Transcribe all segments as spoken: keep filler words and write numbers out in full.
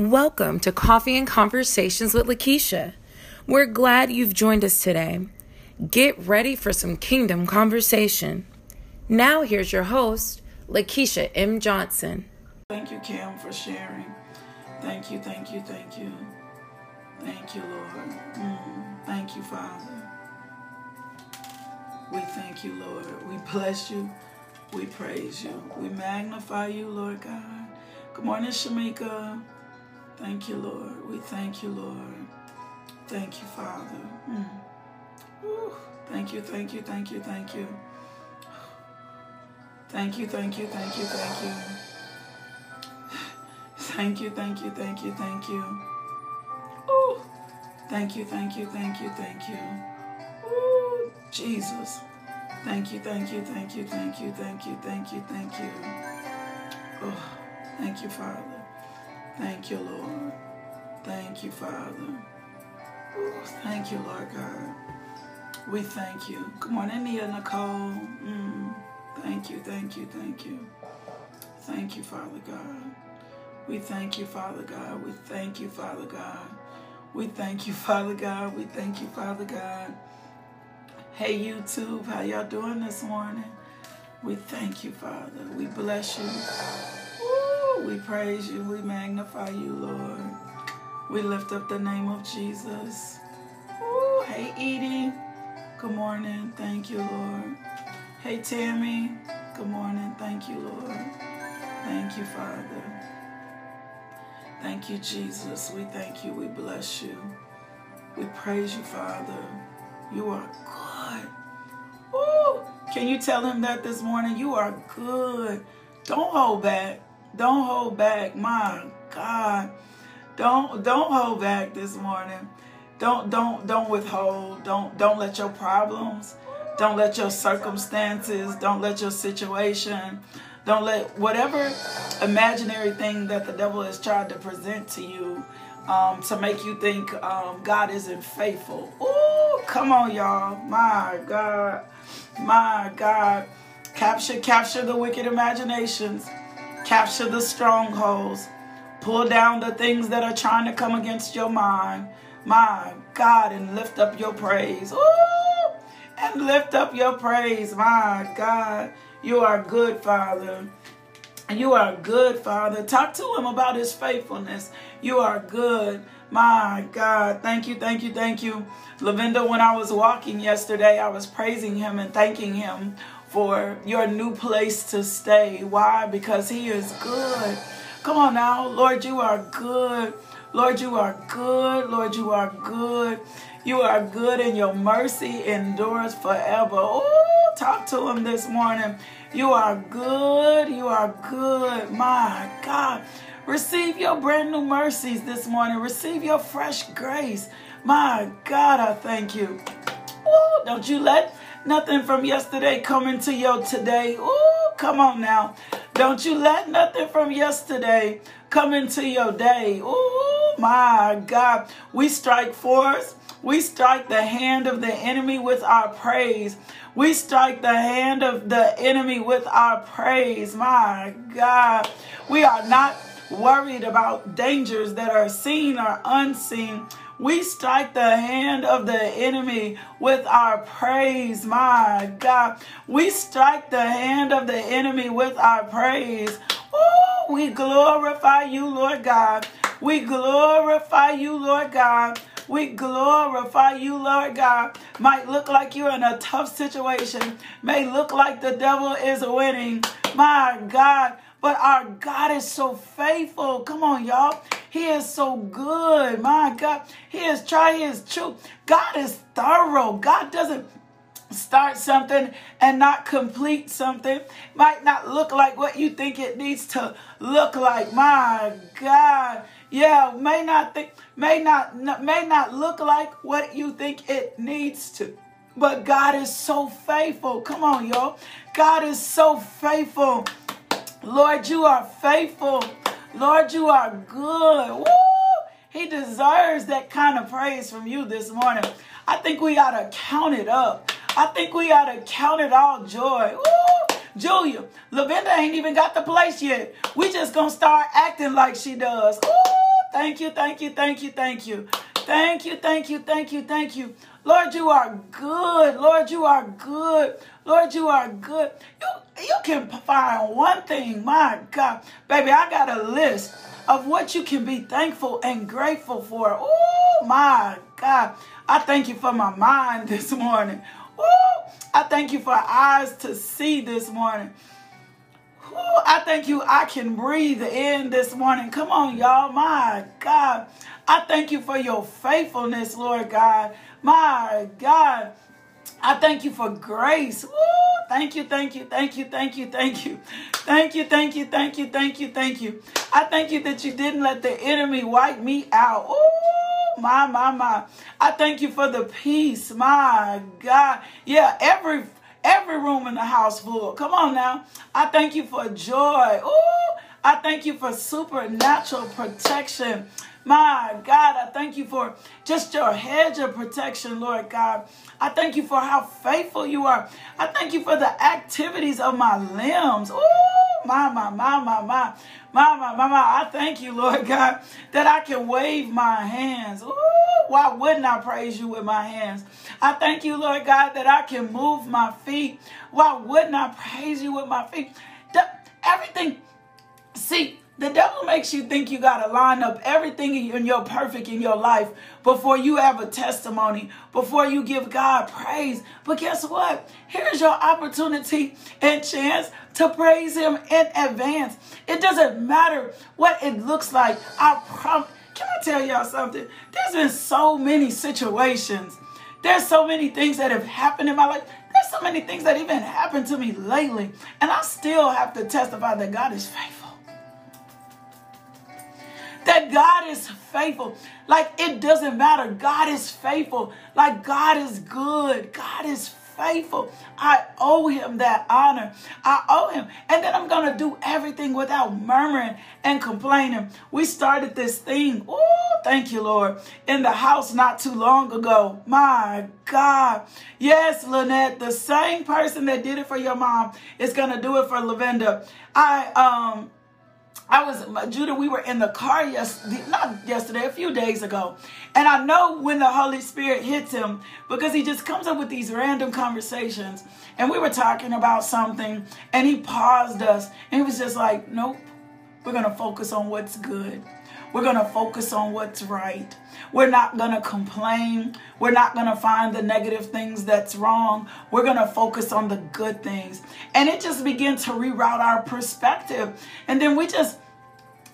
Welcome to Coffee and Conversations with Lakeisha. We're glad you've joined us today. Get ready for some kingdom conversation. Now here's your host, Lakeisha M. Johnson. Thank you, Kim, for sharing. Thank you, thank you, thank you. Thank you, Lord. Mm, thank you, Father. We thank you, Lord. We bless you. We praise you. We magnify you, Lord God. Good morning, Shamika. Thank you, Lord. We thank you, Lord. Thank you, Father. Mm. Thank you, thank you, thank you, thank you. Thank you, thank you, thank you, thank you. Thank you, thank you, thank you, thank you. Ooh. Thank you, thank you, thank you, thank you. Ooh, Jesus. Thank you, thank you, thank you, thank you, thank you, thank you, thank you. Oh, thank you, Father. Thank you, Lord. Thank you, Father. Ooh, thank you, Lord God. We thank you. Good morning, Nia Nicole. Mm, thank you, thank you, thank you. Thank you, Father God. We thank you, Father God. We thank you, Father God. We thank you, Father God. We thank you, Father God. Hey, YouTube, how y'all doing this morning? We thank you, Father. We bless you. We praise you. We magnify you, Lord. We lift up the name of Jesus. Ooh, hey, Edie. Good morning. Thank you, Lord. Hey, Tammy. Good morning. Thank you, Lord. Thank you, Father. Thank you, Jesus. We thank you. We bless you. We praise you, Father. You are good. Ooh, can you tell him that this morning? You are good. Don't hold back. Don't hold back, my God. Don't don't hold back this morning. Don't don't don't withhold. Don't don't let your problems, don't let your circumstances, don't let your situation, don't let whatever imaginary thing that the devil has tried to present to you um, to make you think um, God isn't faithful. Ooh, come on, y'all. My God, my God. Capture capture the wicked imaginations. Capture the strongholds. Pull down the things that are trying to come against your mind. My God, and lift up your praise. Ooh, and lift up your praise. My God, you are good, Father. You are good, Father. Talk to him about his faithfulness. You are good. My God, thank you, thank you, thank you. Lavenda, when I was walking yesterday, I was praising him and thanking him for your new place to stay. Why? Because he is good. Come on now. Lord, you are good. Lord, you are good. Lord, you are good. You are good, and your mercy endures forever. Oh, talk to him this morning. You are good. You are good. My God. Receive your brand new mercies this morning. Receive your fresh grace. My God, I thank you. Oh, don't you let nothing from yesterday come into your today. Ooh, come on now. Don't you let nothing from yesterday come into your day. Ooh, my God. We strike force. We strike the hand of the enemy with our praise. We strike the hand of the enemy with our praise. My God. We are not worried about dangers that are seen or unseen. We strike the hand of the enemy with our praise, my God. We strike the hand of the enemy with our praise. Ooh, we glorify you, Lord God. We glorify you, Lord God. We glorify you, Lord God. Might look like you're in a tough situation. May look like the devil is winning, my God. But our God is so faithful. Come on, y'all. He is so good. My God. He is try. He is true. God is thorough. God doesn't start something and not complete something. Might not look like what you think it needs to look like. My God. Yeah, may not think, may not, may not look like what you think it needs to. But God is so faithful. Come on, y'all. God is so faithful. Lord, you are faithful. Lord, you are good. Woo! He deserves that kind of praise from you this morning. I think we ought to count it up. I think we ought to count it all joy. Woo! Julia, Lavenda ain't even got the place yet. We just gonna start acting like she does. Woo! Thank you, thank you, thank you, thank you. Thank you, thank you, thank you, thank you. Lord, you are good. Lord, you are good. Lord, you are good. You, you can find one thing. My God. Baby, I got a list of what you can be thankful and grateful for. Oh, my God. I thank you for my mind this morning. Oh, I thank you for eyes to see this morning. Ooh, I thank you I can breathe in this morning. Come on, y'all. My God. I thank you for your faithfulness, Lord God. My God. I thank you for grace. Woo! Thank you, thank you, thank you, thank you, thank you. Thank you, thank you, thank you, thank you, thank you. I thank you that you didn't let the enemy wipe me out. Ooh, my, my, my. I thank you for the peace. My God. Yeah, every Every room in the house full. Come on now. I thank you for joy. Ooh, I thank you for supernatural protection. My God, I thank you for just your hedge of protection, Lord God. I thank you for how faithful you are. I thank you for the activities of my limbs. Ooh, my, my, my, my, my. My, my, my, my. I thank you, Lord God, that I can wave my hands. Ooh, why wouldn't I praise you with my hands? I thank you, Lord God, that I can move my feet. Why wouldn't I praise you with my feet? The, everything. See, the devil makes you think you got to line up everything in your perfect in your life before you have a testimony, before you give God praise. But guess what? Here's your opportunity and chance to praise him in advance. It doesn't matter what it looks like. I prom- Can I tell y'all something? There's been so many situations. There's so many things that have happened in my life. There's so many things that even happened to me lately. And I still have to testify that God is faithful. That God is faithful. Like it doesn't matter. God is faithful. Like God is good. God is faithful. I owe him that honor. I owe him. And then I'm going to do everything without murmuring and complaining. We started this thing. Oh, thank you, Lord. In the house not too long ago. My God. Yes, Lynette, the same person that did it for your mom is going to do it for Lavenda. I, um... I was, Judah, we were in the car yesterday, not yesterday, a few days ago. And I know when the Holy Spirit hits him because he just comes up with these random conversations. And we were talking about something and he paused us and he was just like, nope, we're going to focus on what's good. We're going to focus on what's right. We're not going to complain. We're not going to find the negative things that's wrong. We're going to focus on the good things. And it just began to reroute our perspective. And then we just,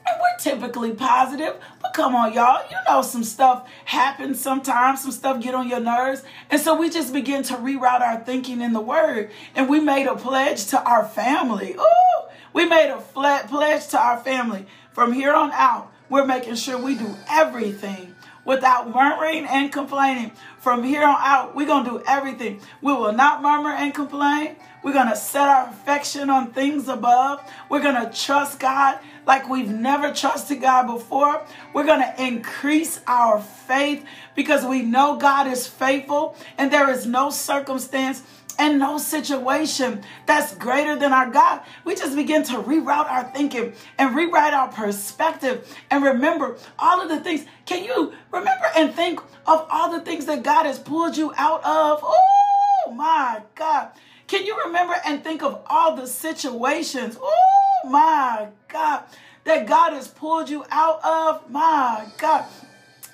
and we're typically positive. But come on, y'all. You know some stuff happens sometimes. Some stuff get on your nerves. And so we just begin to reroute our thinking in the Word. And we made a pledge to our family. Ooh, we made a flat pledge to our family. From here on out, we're making sure we do everything without murmuring and complaining. From here on out, we're going to do everything. We will not murmur and complain. We're going to set our affection on things above. We're going to trust God like we've never trusted God before. We're going to increase our faith because we know God is faithful and there is no circumstance and no situation that's greater than our God. We just begin to reroute our thinking and rewrite our perspective and remember all of the things. Can you remember and think of all the things that God has pulled you out of? Oh, my God. Can you remember and think of all the situations? Oh, my God. That God has pulled you out of? My God.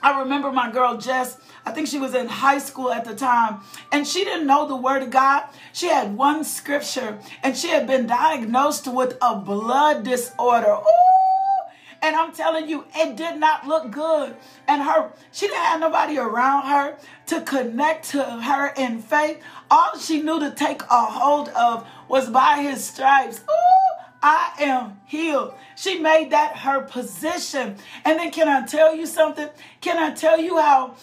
I remember my girl Jess, I think she was in high school at the time, and she didn't know the Word of God. She had one scripture, and she had been diagnosed with a blood disorder. Ooh! And I'm telling you, it did not look good. And her, she didn't have nobody around her to connect to her in faith. All she knew to take a hold of was by his stripes. Ooh! I am healed. She made that her position. And then can I tell you something? Can I tell you how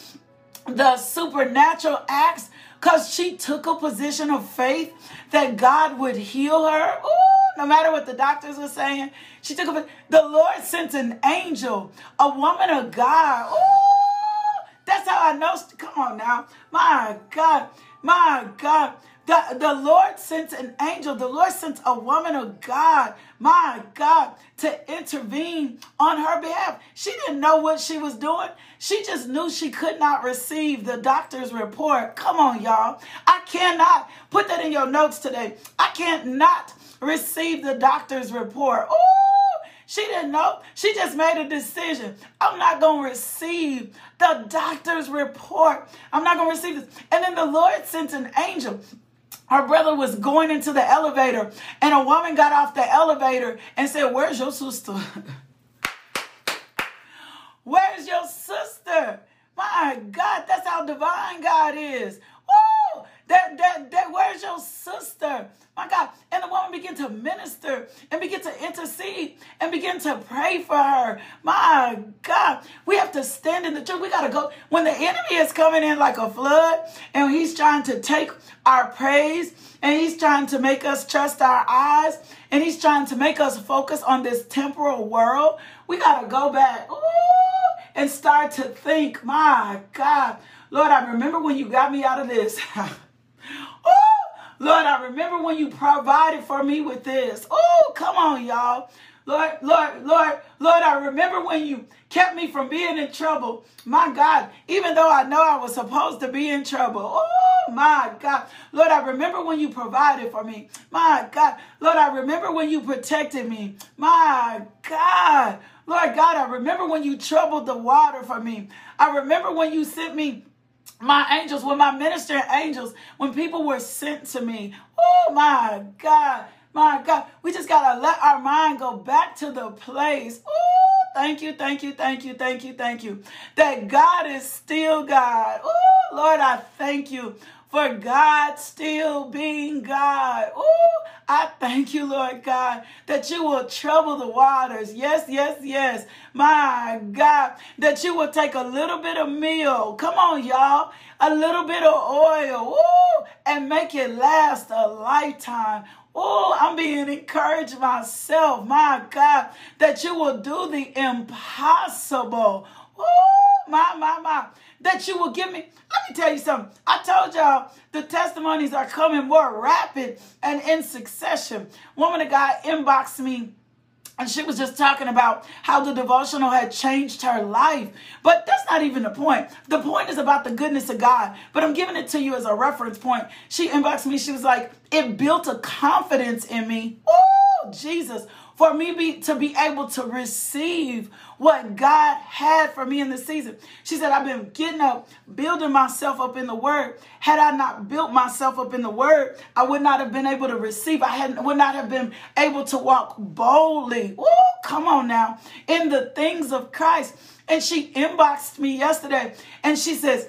the supernatural acts? Because she took a position of faith that God would heal her. Ooh, no matter what the doctors were saying, she took a, the Lord sent an angel, a woman of God. Ooh, that's how I know. Come on now. My God. My God. The, the Lord sent an angel. The Lord sent a woman of God, my God, to intervene on her behalf. She didn't know what she was doing. She just knew she could not receive the doctor's report. Come on, y'all. I cannot put that in your notes today. I cannot receive the doctor's report. Ooh, she didn't know. She just made a decision. I'm not going to receive the doctor's report. I'm not going to receive this. And then the Lord sent an angel. Her brother was going into the elevator, and a woman got off the elevator and said, "Where's your sister? Where's your sister?" My God, that's how divine God is. Woo! That, that, that, where's your sister? My God. And the woman began to minister and begin to intercede and begin to pray for her. My God. We have to stand in the truth. We got to go. When the enemy is coming in like a flood and he's trying to take our praise and he's trying to make us trust our eyes and he's trying to make us focus on this temporal world, we got to go back. Ooh, and start to think, my God, Lord, I remember when you got me out of this. Oh, Lord, I remember when you provided for me with this. Oh, come on, y'all. Lord, Lord, Lord, Lord, I remember when you kept me from being in trouble. My God, even though I know I was supposed to be in trouble. Oh, my God. Lord, I remember when you provided for me. My God. Lord, I remember when you protected me. My God. Lord God, I remember when you troubled the water for me. I remember when you sent me my angels, when my ministering angels, when people were sent to me. Oh, my God. My God. We just got to let our mind go back to the place. Oh, thank you, thank you, thank you, thank you, thank you. That God is still God. Oh, Lord, I thank you for God still being God. Oh, I thank you, Lord God, that you will trouble the waters. Yes, yes, yes. My God, that you will take a little bit of meal. Come on, y'all. A little bit of oil. Ooh, and make it last a lifetime. Oh, I'm being encouraged myself. My God, that you will do the impossible. Oh, my, my, my. That you will give me. Let me tell you something. I told y'all the testimonies are coming more rapid and in succession. Woman of God inboxed me, and she was just talking about how the devotional had changed her life. But that's not even the point. The point is about the goodness of God. But I'm giving it to you as a reference point. She inboxed me. She was like, it built a confidence in me. Oh, Jesus. For me be, to be able to receive what God had for me in this season. She said, I've been getting up, building myself up in the word. Had I not built myself up in the word, I would not have been able to receive. I had, would not have been able to walk boldly. Ooh, come on now. In the things of Christ. And she inboxed me yesterday. And she says,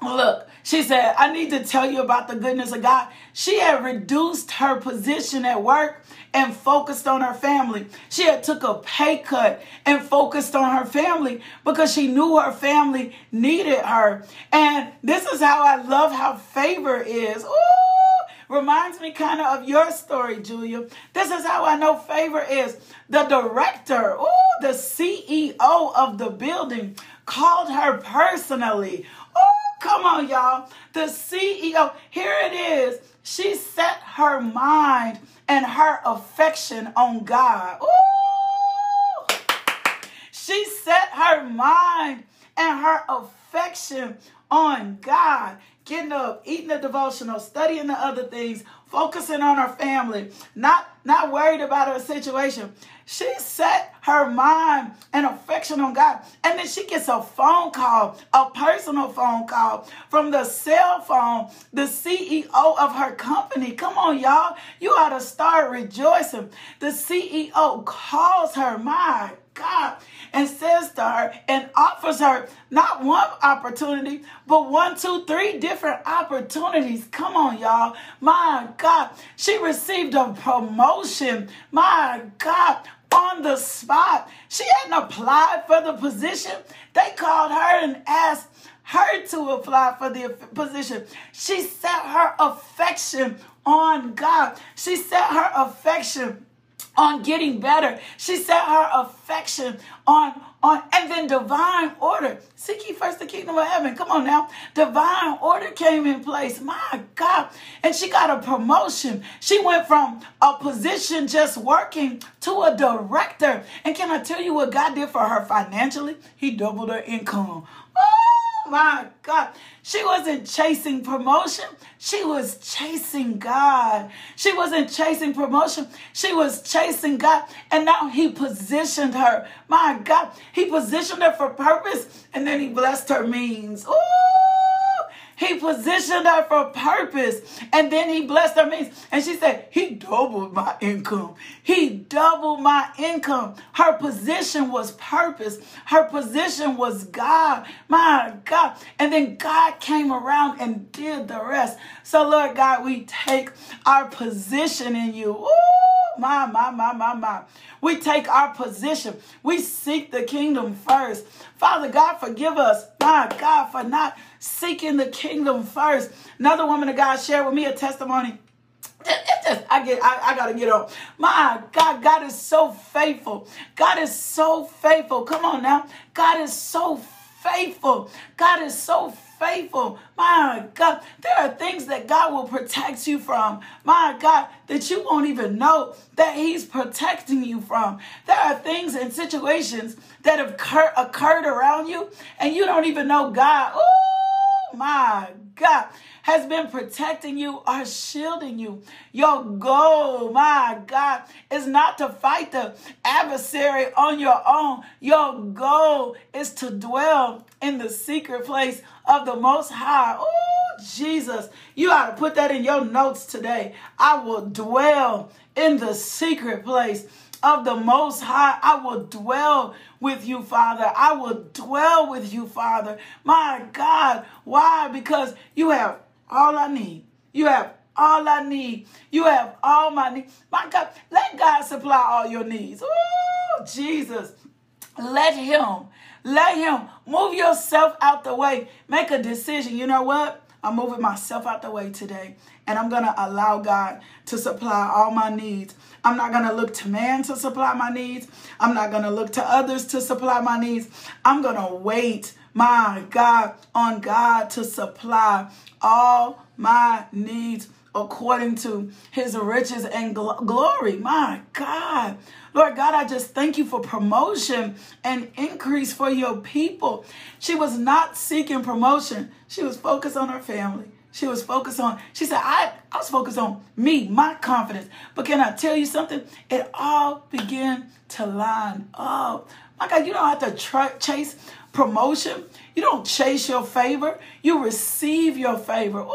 look, she said, I need to tell you about the goodness of God. She had reduced her position at work and focused on her family. She had took a pay cut and focused on her family because she knew her family needed her. And this is how I love how favor is. Ooh, reminds me kind of of your story, Julia. This is how I know favor is. The director, ooh, the C E O of the building called her personally. Come on, y'all. The C E O, here it is. She set her mind and her affection on God. Ooh. She set her mind and her affection on God. Getting up, eating the devotional, studying the other things, focusing on her family, not, not worried about her situation. She set her mind and affection on God. And then she gets a phone call, a personal phone call from the cell phone, the C E O of her company. Come on, y'all. You ought to start rejoicing. The C E O calls her, my God, and says to her and offers her not one opportunity, but one, two, three different opportunities. Come on, y'all. My God, she received a promotion. My God, on the spot. She hadn't applied for the position. They called her and asked her to apply for the position. She set her affection on God. She set her affection on getting better. She set her affection on, on, and then divine order. Seek ye first the kingdom of heaven. Come on now. Divine order came in place. My God. And she got a promotion. She went from a position just working to a director. And can I tell you what God did for her financially? He doubled her income. Oh my God. She wasn't chasing promotion. She was chasing God. She wasn't chasing promotion. She was chasing God. And now he positioned her. My God, he positioned her for purpose, and then he blessed her means. Ooh, he positioned her for purpose, and then he blessed her means. And she said, he doubled my income. He doubled my income. Her position was purpose. Her position was God. My God. And then God came around and did the rest. So Lord God, we take our position in you. Ooh, my, my, my, my, my. We take our position. We seek the kingdom first. Father God, forgive us, my God, for not seeking the kingdom first. Another woman of God shared with me a testimony. It just, I get, I, I gotta get on. My God, God is so faithful. God is so faithful. Come on now. God is so faithful. God is so faithful. Faithful. My God, there are things that God will protect you from. My God, that you won't even know that he's protecting you from. There are things and situations that have occur- occurred around you and you don't even know God. Oh my God has been protecting you or shielding you. Your goal, my God, is not to fight the adversary on your own. Your goal is to dwell in the secret place of the Most High. Oh, Jesus. You ought to put that in your notes today. I will dwell in the secret place of the Most High. I will dwell with you, Father. I will dwell with you, Father. My God. Why? Because you have all I need. You have all I need. You have all my needs. My God, let God supply all your needs. Oh, Jesus. Let him, let him move yourself out the way. Make a decision. You know what? I'm moving myself out the way today, and I'm going to allow God to supply all my needs. I'm not going to look to man to supply my needs. I'm not going to look to others to supply my needs. I'm going to wait, my God, on God to supply all my needs according to his riches and gl- glory. My God. Lord God, I just thank you for promotion and increase for your people. She was not seeking promotion. She was focused on her family. She was focused on, she said, I, I was focused on me, my confidence. But can I tell you something? It all began to line up. My God, you don't have to try, chase promotion. You don't chase your favor. You receive your favor. Ooh.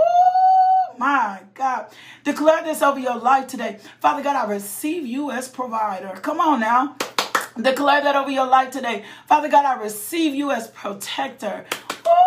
My God, declare this over your life today. Father God, I receive you as provider. Come on now. Declare that over your life today. Father God, I receive you as protector. Oh,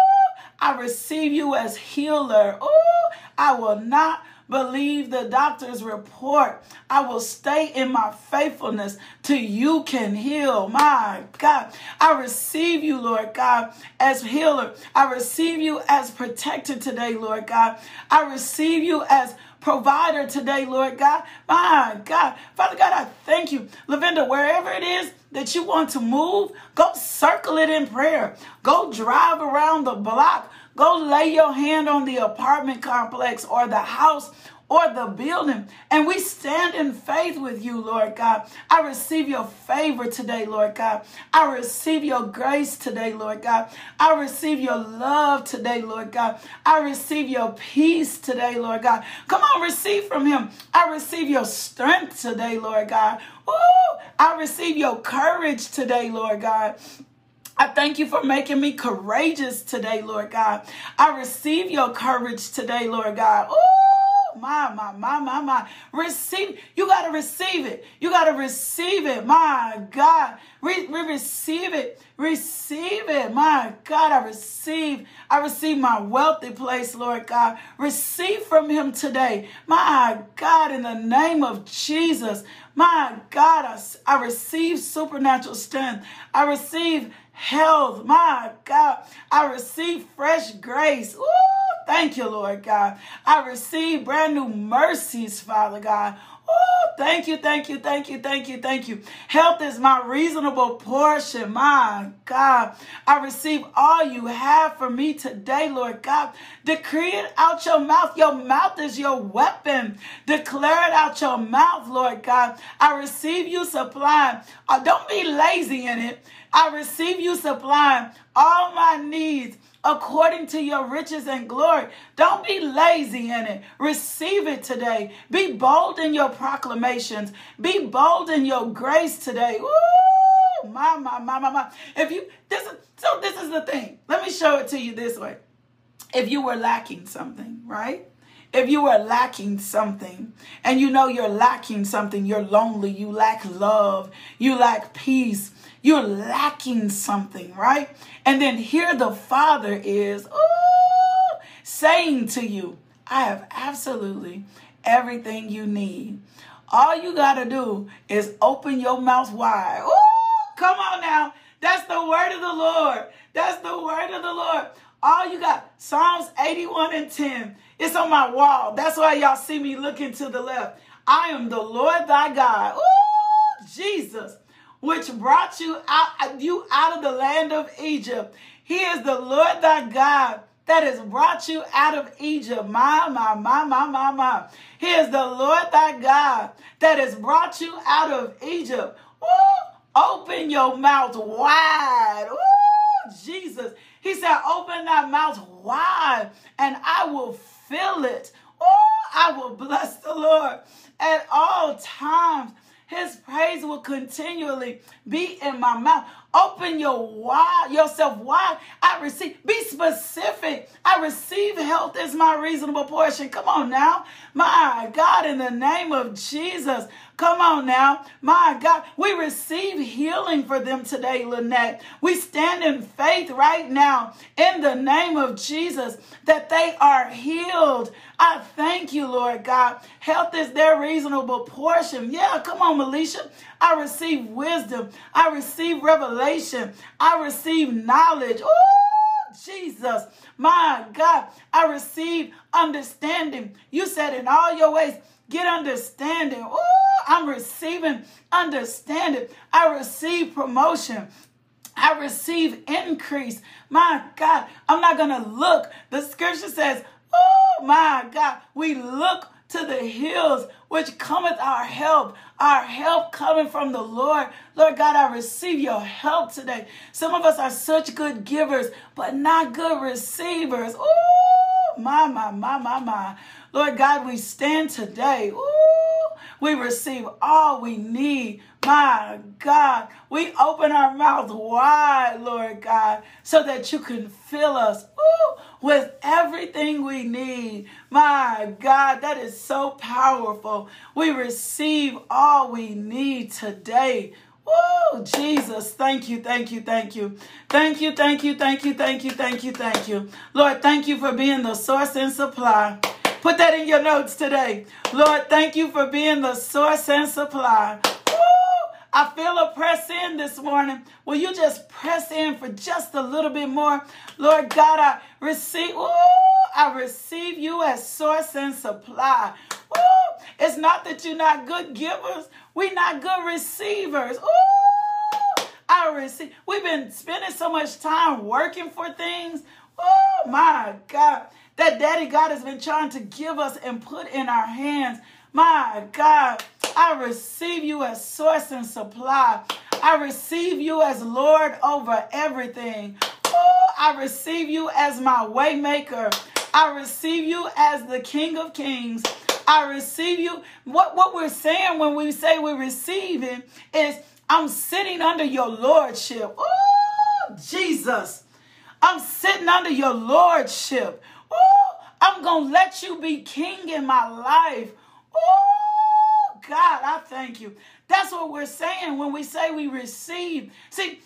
I receive you as healer. Oh, I will not believe the doctor's report. I will stay in my faithfulness till you can heal. My God, I receive you, Lord God, as healer. I receive you as protector today, Lord God. I receive you as provider today, Lord God. My God. Father God, I thank you. Lavender, wherever it is that you want to move, go circle it in prayer. Go drive around the block. Go lay your hand on the apartment complex or the house or the building. And we stand in faith with you, Lord God. I receive your favor today, Lord God. I receive your grace today, Lord God. I receive your love today, Lord God. I receive your peace today, Lord God. Come on, receive from him. I receive your strength today, Lord God. Ooh, I receive your courage today, Lord God. I thank you for making me courageous today, Lord God. I receive your courage today, Lord God. Ooh, my, my, my, my, my. Receive. You got to receive it. You got to receive it. My God. Re- re- receive it. Receive it. My God, I receive. I receive my wealthy place, Lord God. Receive from him today. My God, in the name of Jesus. My God, I, I receive supernatural strength. I receive health. My God, I receive fresh grace. Ooh, thank you, Lord God. I receive brand new mercies, Father God. Oh, thank you, thank you, thank you, thank you, thank you. Health is my reasonable portion. My God, I receive all you have for me today, Lord God. Decree it out your mouth. Your mouth is your weapon. Declare it out your mouth, Lord God. I receive you supplying. Uh, don't be lazy in it. I receive you supplying all my needs according to your riches and glory. Don't be lazy in it. Receive it today. Be bold in your proclamations. Be bold in your grace today. Woo! My, my, my, my, my. If you, this is, so this is the thing. Let me show it to you this way. If you were lacking something, right? If you are lacking something and you know you're lacking something, you're lonely, you lack love, you lack peace, you're lacking something, right? And then here the Father is ooh, saying to you, I have absolutely everything you need. All you got to do is open your mouth wide. Ooh, come on now. That's the word of the Lord. That's the word of the Lord. All you got, Psalms eighty-one and ten. It's on my wall. That's why y'all see me looking to the left. I am the Lord thy God. Ooh, Jesus, which brought you out, you out of the land of Egypt. He is the Lord thy God that has brought you out of Egypt. My, my, my, my, my, my. He is the Lord thy God that has brought you out of Egypt. Ooh, open your mouth wide. Ooh, Jesus. He said, open thy mouth wide and I will fill it. Oh, I will bless the Lord at all times. His praise will continually be in my mouth. Open your wide, yourself wide. I receive. Be specific. I receive health as my reasonable portion. Come on now. My God, in the name of Jesus. Come on now. My God, we receive healing for them today, Lynette. We stand in faith right now in the name of Jesus that they are healed. I thank you, Lord God. Health is their reasonable portion. Yeah, come on, Melisha. I receive wisdom. I receive revelation. I receive knowledge. Oh, Jesus. My God. I receive understanding. You said in all your ways, get understanding. Oh, I'm receiving understanding. I receive promotion. I receive increase. My God. I'm not going to look. The scripture says, oh, my God, we look to the hills which cometh our help, our help coming from the Lord. Lord God, I receive your help today. Some of us are such good givers, but not good receivers. Ooh, my, my, my, my, my. Lord God, we stand today. Ooh, we receive all we need. My God, we open our mouth wide, Lord God, so that you can fill us ooh, with everything we need. My God, that is so powerful. We receive all we need today. Woo, Jesus, thank you, thank you, thank you. Thank you, thank you, thank you, thank you, thank you, thank you. Lord, thank you for being the source and supply. Put that in your notes today. Lord, thank you for being the source and supply. I feel a press in this morning. Will you just press in for just a little bit more? Lord God, I receive, ooh, I receive you as source and supply. Ooh, it's not that you're not good givers. We're not good receivers. Ooh, I receive. We've been spending so much time working for things. Oh, my God. That Daddy God has been trying to give us and put in our hands. My God, I receive you as source and supply. I receive you as Lord over everything. Oh, I receive you as my way maker. I receive you as the King of Kings. I receive you. What, what we're saying when we say we're receiving is I'm sitting under your lordship. Oh, Jesus, I'm sitting under your lordship. Oh, I'm going to let you be king in my life. Oh, God, I thank you. That's what we're saying when we say we receive. See,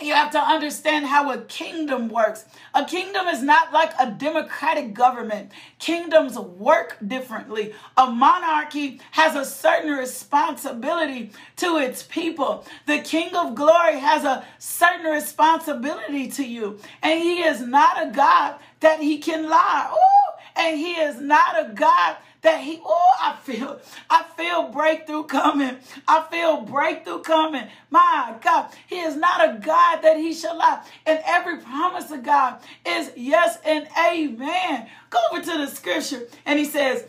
you have to understand how a kingdom works. A kingdom is not like a democratic government. Kingdoms work differently. A monarchy has a certain responsibility to its people. The King of Glory has a certain responsibility to you. And he is not a God that he can lie. Ooh, and he is not a God that he, oh, I feel, I feel breakthrough coming. I feel breakthrough coming. My God, he is not a God that he shall lie. And every promise of God is yes and amen. Go over to the scripture. And he says,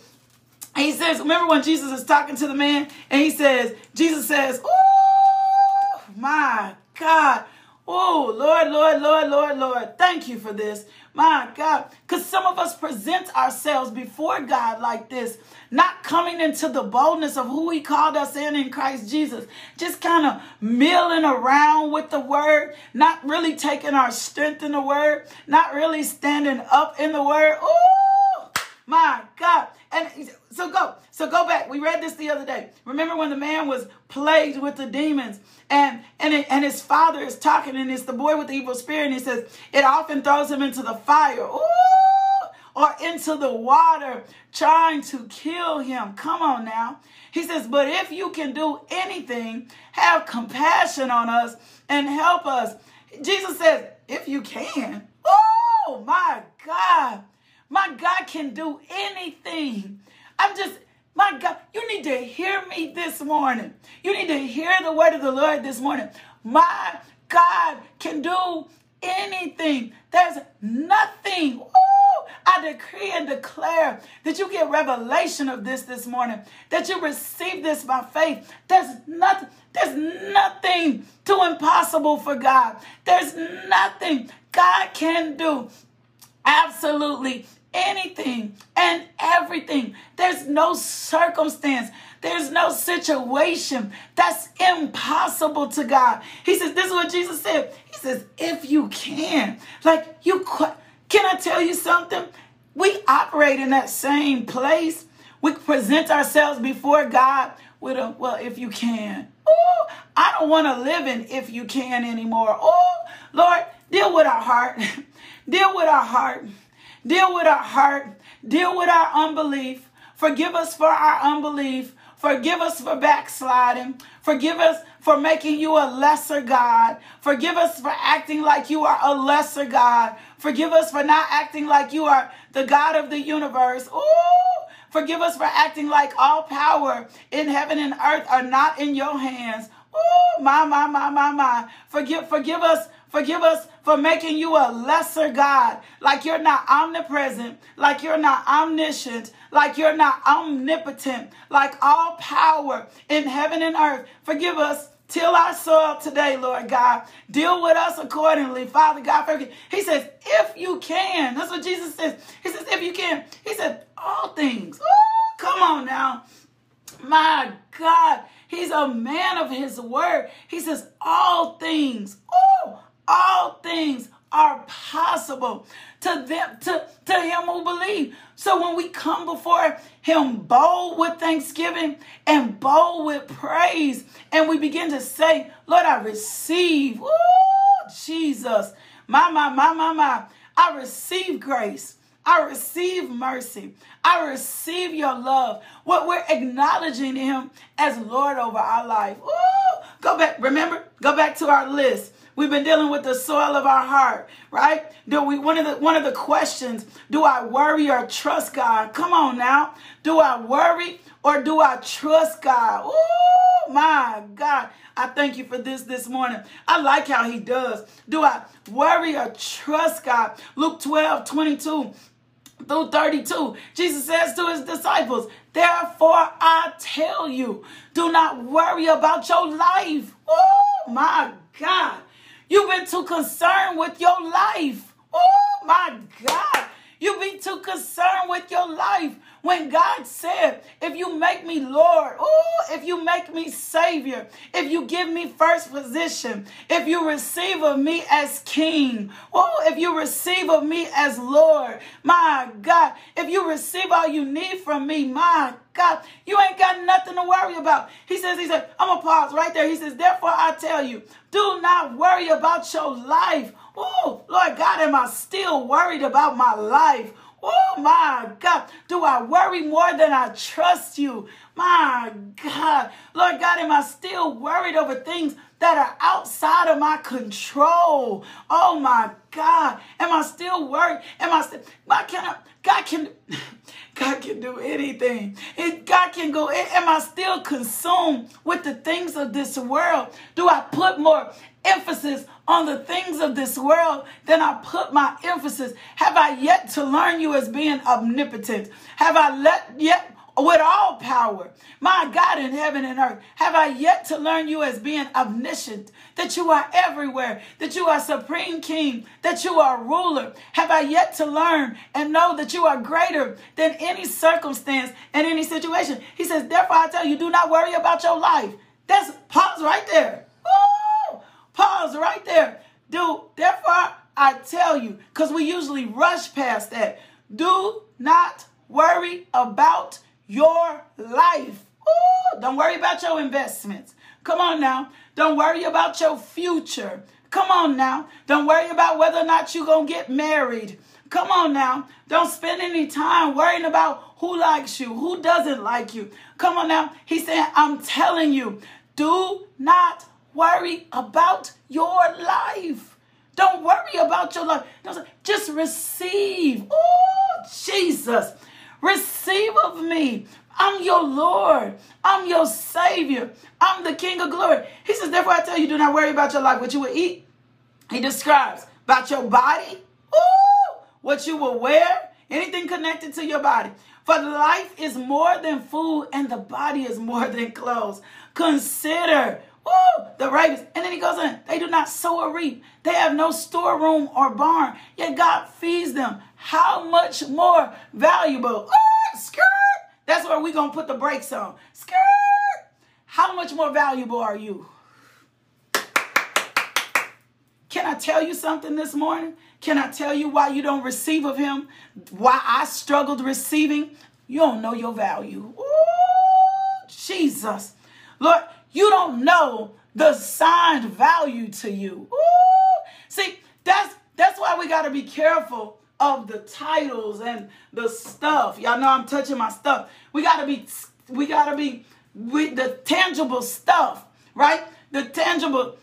he says, remember when Jesus is talking to the man and he says, Jesus says, oh, my God. Oh, Lord, Lord, Lord, Lord, Lord. Thank you for this. My God. Because some of us present ourselves before God like this, not coming into the boldness of who he called us in in Christ Jesus. Just kind of milling around with the word, not really taking our strength in the word, not really standing up in the word. Oh, my God. And so go, so go back. We read this the other day. Remember when the man was plagued with the demons and, and, it, and his father is talking and it's the boy with the evil spirit. And he says, it often throws him into the fire. Ooh! Or into the water, trying to kill him. Come on now. He says, but if you can do anything, have compassion on us and help us. Jesus says, if you can. Oh my God. My God can do anything. I'm just, my God, you need to hear me this morning. You need to hear the word of the Lord this morning. My God can do anything. There's nothing. Ooh, I decree and declare that you get revelation of this this morning, that you receive this by faith. There's nothing, there's nothing too impossible for God. There's nothing God can do. Absolutely anything and everything. There's no circumstance. There's no situation that's impossible to God. He says, this is what Jesus said. He says, if you can, like you, can I tell you something? We operate in that same place. We present ourselves before God with a, well, if you can. Oh, I don't want to live in if you can anymore. Oh, Lord, deal with our heart. Deal with our heart. Deal with our heart. Deal with our unbelief. Forgive us for our unbelief. Forgive us for backsliding. Forgive us for making you a lesser God. Forgive us for acting like you are a lesser God. Forgive us for not acting like you are the God of the universe. Ooh! Forgive us for acting like all power in heaven and earth are not in your hands. Ooh, my, my, my, my, my. Forgive, forgive us. Forgive us for making you a lesser God, like you're not omnipresent, like you're not omniscient, like you're not omnipotent, like all power in heaven and earth. Forgive us. Till our soil today, Lord God. Deal with us accordingly, Father God. Forgive. He says, if you can. That's what Jesus says. He says, if you can. He said, all things. Ooh, come on now. My God. He's a man of his word. He says, all things. Ooh. All things are possible to them, to, to him who believes. So when we come before him bold with thanksgiving and bold with praise, and we begin to say, Lord, I receive. Ooh, Jesus, my, my, my, my, my. I receive grace. I receive mercy. I receive your love. What we're acknowledging him as Lord over our life. Ooh, go back. Remember, go back to our list. We've been dealing with the soil of our heart, right? Do we one of the one of the questions, do I worry or trust God? Come on now. Do I worry or do I trust God? Oh my God. I thank you for this this morning. I like how he does. Do I worry or trust God? Luke twelve, twenty-two. Through thirty-two, Jesus says to his disciples, therefore I tell you, do not worry about your life. Oh, my God. You've been too concerned with your life. Oh, my God. You've been too concerned with your life when God said, if you make me Lord, oh, if you make me Savior, if you give me first position, if you receive of me as King, oh, if you receive of me as Lord, my God, if you receive all you need from me, my God, you ain't got nothing to worry about. He says, he said, I'm gonna pause right there. He says, therefore I tell you, do not worry about your life. Oh, Lord God, am I still worried about my life? Oh, my God. Do I worry more than I trust you? My God. Lord God, am I still worried over things that are outside of my control? Oh, my God. Am I still worried? Am I still... God, can I, God, can, God can do anything. If God can go, am I still consumed with the things of this world? Do I put more emphasis on the things of this world than I put my emphasis? Have I yet to learn you as being omnipotent? Have I let yet with all power, my God in heaven and earth, have I yet to learn you as being omniscient, that you are everywhere, that you are supreme king, that you are ruler? Have I yet to learn and know that you are greater than any circumstance and any situation? He says, therefore I tell you, do not worry about your life. That's pause right there. Woo! Pause right there. Do, therefore I tell you, because we usually rush past that. Do not worry about your life. Ooh, don't worry about your investments. Come on now. Don't worry about your future. Come on now. Don't worry about whether or not you're going to get married. Come on now. Don't spend any time worrying about who likes you, who doesn't like you. Come on now. He said, I'm telling you, do not worry about your life. Don't worry about your life. Just receive. Oh, Jesus. Receive of me. I'm your Lord. I'm your Savior. I'm the King of glory. He says, therefore I tell you, do not worry about your life, what you will eat. He describes about your body, ooh, what you will wear, anything connected to your body. For life is more than food and the body is more than clothes. Consider, ooh, the ravens. And then he goes on, they do not sow or reap. They have no storeroom or barn, yet God feeds them. How much more valuable? Oh, skirt. That's where we're going to put the brakes on. Skirt. How much more valuable are you? Can I tell you something this morning? Can I tell you why you don't receive of him? Why I struggled receiving? You don't know your value. Ooh, Jesus. Lord, you don't know the signed value to you. Ooh. See, that's, that's why we got to be careful of the titles and the stuff. Y'all know I'm touching my stuff. We gotta be, we gotta be with the tangible stuff, right? The tangible,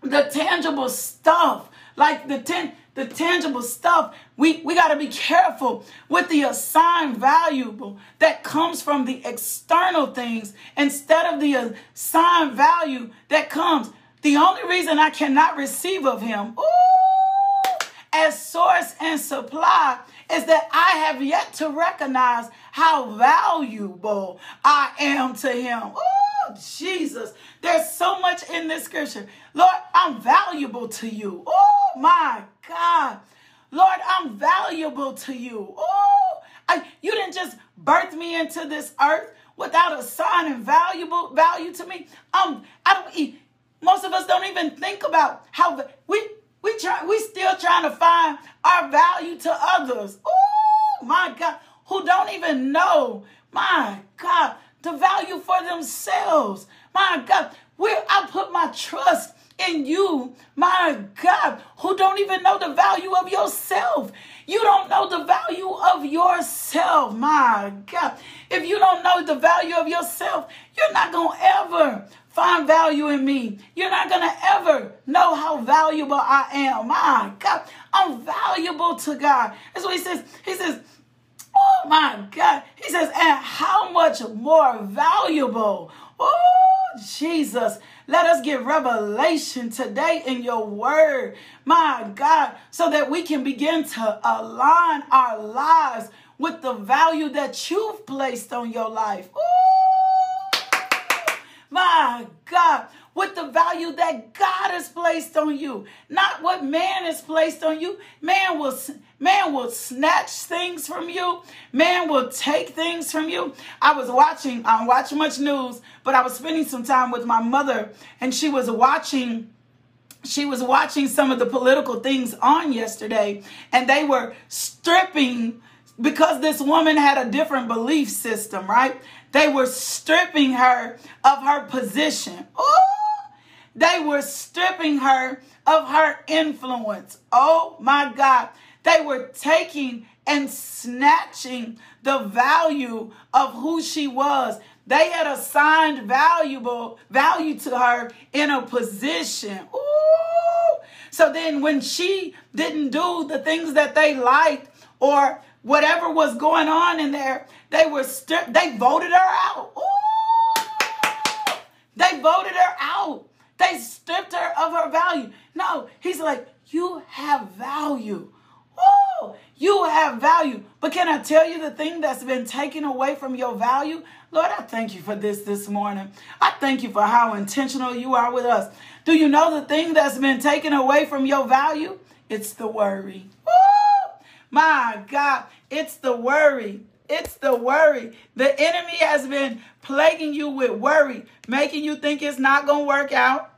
the tangible stuff, like the ten, the tangible stuff. We, we gotta be careful with the assigned valuable that comes from the external things instead of the assigned value that comes. The only reason I cannot receive of him, ooh, as source and supply, is that I have yet to recognize how valuable I am to him. Oh, Jesus. There's so much in this scripture. Lord, I'm valuable to you. Oh, my God. Lord, I'm valuable to you. Oh, I, you didn't just birth me into this earth without a sign and valuable value to me. Um, I don't eat. Most of us don't even think about how we... We try, we still trying to find our value to others. Oh, my God, who don't even know, my God, the value for themselves. My God, where I put my trust in you, my God, who don't even know the value of yourself. You don't know the value of yourself, my God. If you don't know the value of yourself, you're not going to ever find value in me. You're not going to ever know how valuable I am. My God, I'm valuable to God. That's what he says. He says, oh my God. He says, and how much more valuable. Oh, Jesus. Let us get revelation today in your word. My God, so that we can begin to align our lives with the value that you've placed on your life. Ooh. My God, with the value that God has placed on you, not what man has placed on you. Man will, man will snatch things from you. Man will take things from you. I was watching, I don't watch much news, but I was spending some time with my mother, and she was watching She was watching some of the political things on yesterday, and they were stripping, because this woman had a different belief system, right? They were stripping her of her position. Ooh, they were stripping her of her influence. Oh, my God. They were taking and snatching the value of who she was. They had assigned valuable value to her in a position. Ooh. So then when she didn't do the things that they liked, or whatever was going on in there, they were st- they voted her out. Ooh! They voted her out. They stripped her of her value. No, he's like, you have value. Woo! You have value. But can I tell you the thing that's been taken away from your value? Lord, I thank you for this this morning. I thank you for how intentional you are with us. Do you know the thing that's been taken away from your value? It's the worry. Woo! My God, it's the worry. It's the worry. The enemy has been plaguing you with worry, making you think it's not going to work out,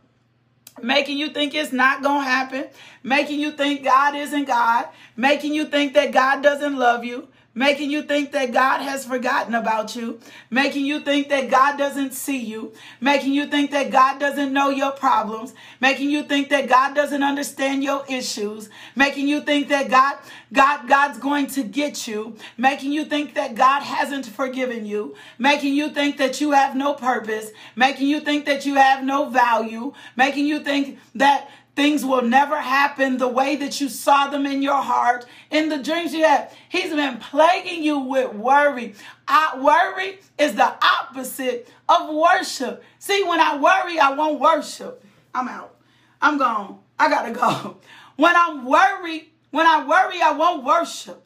making you think it's not going to happen, making you think God isn't God, making you think that God doesn't love you, making you think that God has forgotten about you, making you think that God doesn't see you, making you think that God doesn't know your problems, making you think that God doesn't understand your issues, making you think that God, God, God's going to get you, making you think that God hasn't forgiven you, making you think that you have no purpose, making you think that you have no value, making you think that things will never happen the way that you saw them in your heart, in the dreams you had. He's been plaguing you with worry. I, worry is the opposite of worship. See, when I worry, I won't worship. I'm out. I'm gone. I gotta go. When I'm worried, when I worry, I won't worship.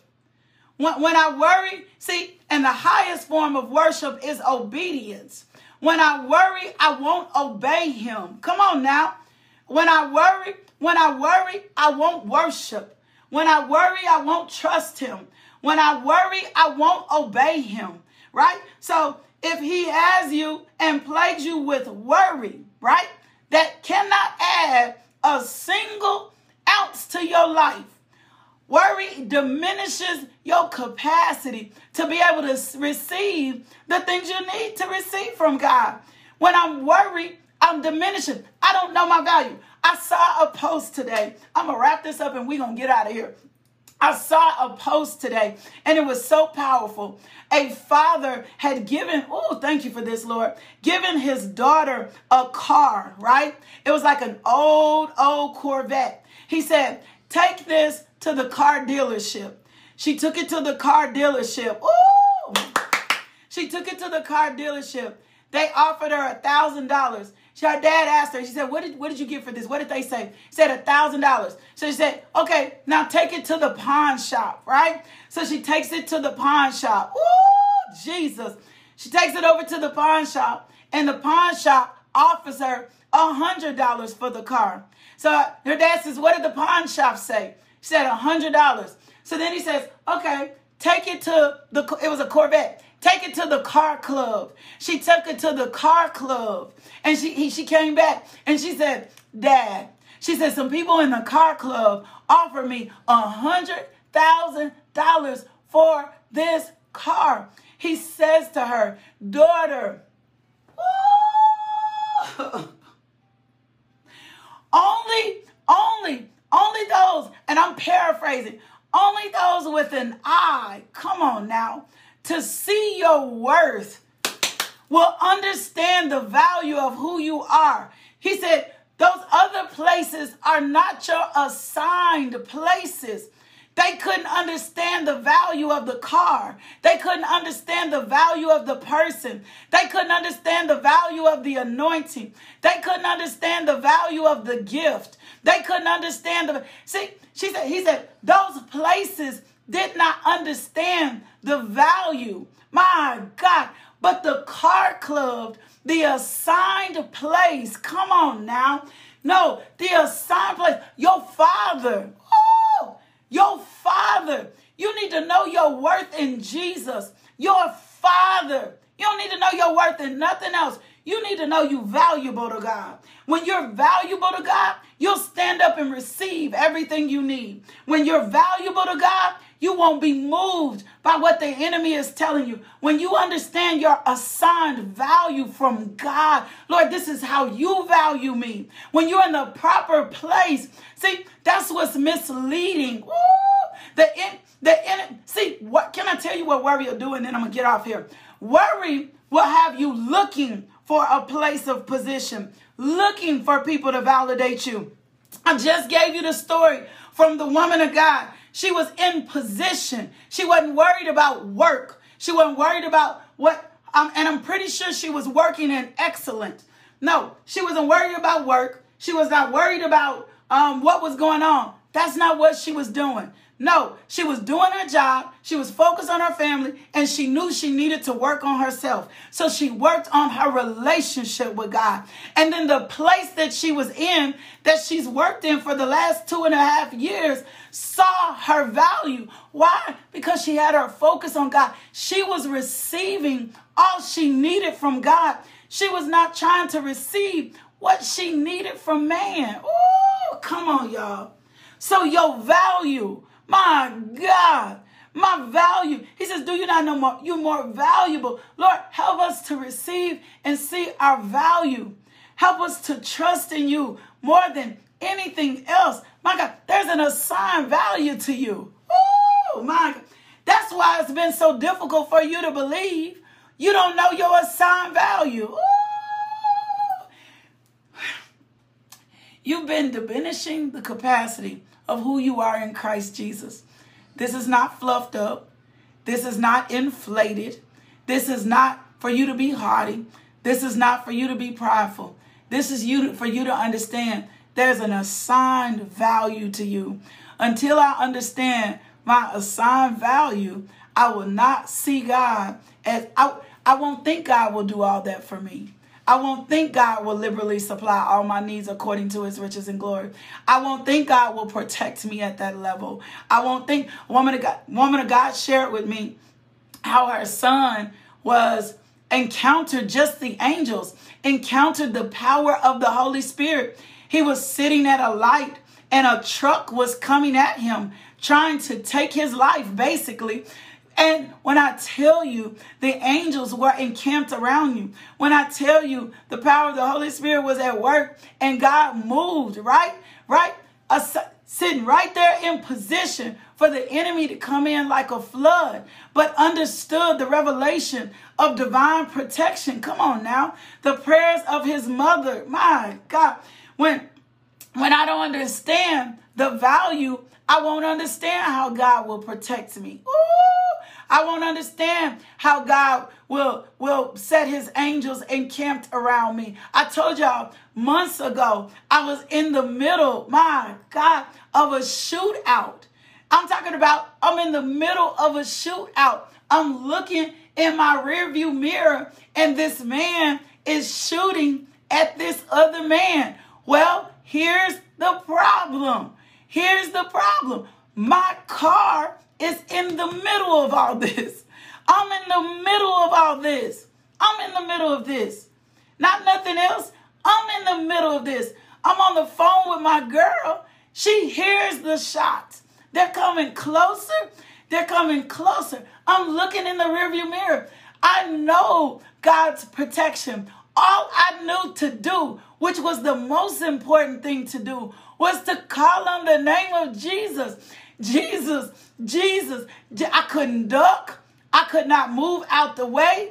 When, when I worry, see, and the highest form of worship is obedience. When I worry, I won't obey him. Come on now. When I worry, when I worry, I won't worship. When I worry, I won't trust him. When I worry, I won't obey him, right? So if he has you and plagues you with worry, right, that cannot add a single ounce to your life. Worry diminishes your capacity to be able to receive the things you need to receive from God. When I'm worried, I'm diminishing. I don't know my value. I saw a post today. I'm going to wrap this up and we're going to get out of here. I saw a post today and it was so powerful. A father had given, oh, thank you for this, Lord, given his daughter a car, right? It was like an old, old Corvette. He said, take this to the car dealership. She took it to the car dealership. Ooh! She took it to the car dealership. They offered her a thousand dollars. Her dad asked her, she said, what did, what did you get for this? What did they say? She said, a thousand dollars. So she said, okay, now take it to the pawn shop, right? So she takes it to the pawn shop. Ooh, Jesus. She takes it over to the pawn shop, and the pawn shop offers her a hundred dollars for the car. So her dad says, what did the pawn shop say? She said, a hundred dollars. So then he says, okay, take it to the, it was a Corvette. Take it to the car club. She took it to the car club. And she he, she came back and she said, Dad, she said, some people in the car club offered me a hundred thousand dollars for this car. He says to her, daughter, only, only, only those, and I'm paraphrasing, only those with an eye, come on now, to see your worth will understand the value of who you are. He said, those other places are not your assigned places. They couldn't understand the value of the car. They couldn't understand the value of the person. They couldn't understand the value of the anointing. They couldn't understand the value of the gift. They couldn't understand the, see, she said, he said, those places did not understand the value. My God. But the car club, the assigned place, come on now. No, the assigned place, your father, oh, your father, you need to know your worth in Jesus. Your father, you don't need to know your worth in nothing else. You need to know you're valuable to God. When you're valuable to God, you'll stand up and receive everything you need. When you're valuable to God, you won't be moved by what the enemy is telling you. When you understand your assigned value from God, Lord, this is how you value me. When you're in the proper place, see, that's what's misleading. Woo! The in, the in, see, what can I tell you what worry will do? And then I'm gonna get off here. Worry will have you looking for a place of position, looking for people to validate you. I just gave you the story from the woman of God. She was in position. She wasn't worried about work. She wasn't worried about what, um, and I'm pretty sure she was working in excellence. No, she wasn't worried about work. She was not worried about um, what was going on. That's not what she was doing. No, she was doing her job. She was focused on her family, and she knew she needed to work on herself. So she worked on her relationship with God. And then the place that she was in, that she's worked in for the last two and a half years, saw her value. Why? Because she had her focus on God. She was receiving all she needed from God. She was not trying to receive what she needed from man. Ooh, come on, y'all. So your value, my God, my value. He says, do you not know more? You're more valuable. Lord, help us to receive and see our value. Help us to trust in you more than anything else. My God, there's an assigned value to you. Oh, my God. That's why it's been so difficult for you to believe. You don't know your assigned value. Ooh. You've been diminishing the capacity of who you are in Christ Jesus. This is not fluffed up. This is not inflated. This is not for you to be haughty. This is not for you to be prideful. This is you for you to understand there's an assigned value to you. Until I understand my assigned value, I will not see God as, I, I won't think God will do all that for me. I won't think God will liberally supply all my needs according to his riches and glory. I won't think God will protect me at that level. I won't think, woman of God, woman of God shared with me how her son was encountered just the angels, encountered the power of the Holy Spirit. He was sitting at a light and a truck was coming at him, trying to take his life, basically. And when I tell you the angels were encamped around you, when I tell you the power of the Holy Spirit was at work and God moved, right? Right? As- sitting right there in position for the enemy to come in like a flood, but understood the revelation of divine protection. Come on now. The prayers of his mother. My God. When, when I don't understand the value, I won't understand how God will protect me. Ooh. I won't understand how God will, will set his angels encamped around me. I told y'all months ago, I was in the middle, my God, of a shootout. I'm talking about I'm in the middle of a shootout. I'm looking in my rearview mirror, and this man is shooting at this other man. Well, here's the problem. Here's the problem. My car is in the middle of all this. I'm in the middle of all this. I'm in the middle of this. Not nothing else. I'm in the middle of this. I'm on the phone with my girl. She hears the shots. They're coming closer. They're coming closer. I'm looking in the rearview mirror. I know God's protection. All I knew to do, which was the most important thing to do, was to call on the name of Jesus. Jesus, Jesus, I couldn't duck. I could not move out the way.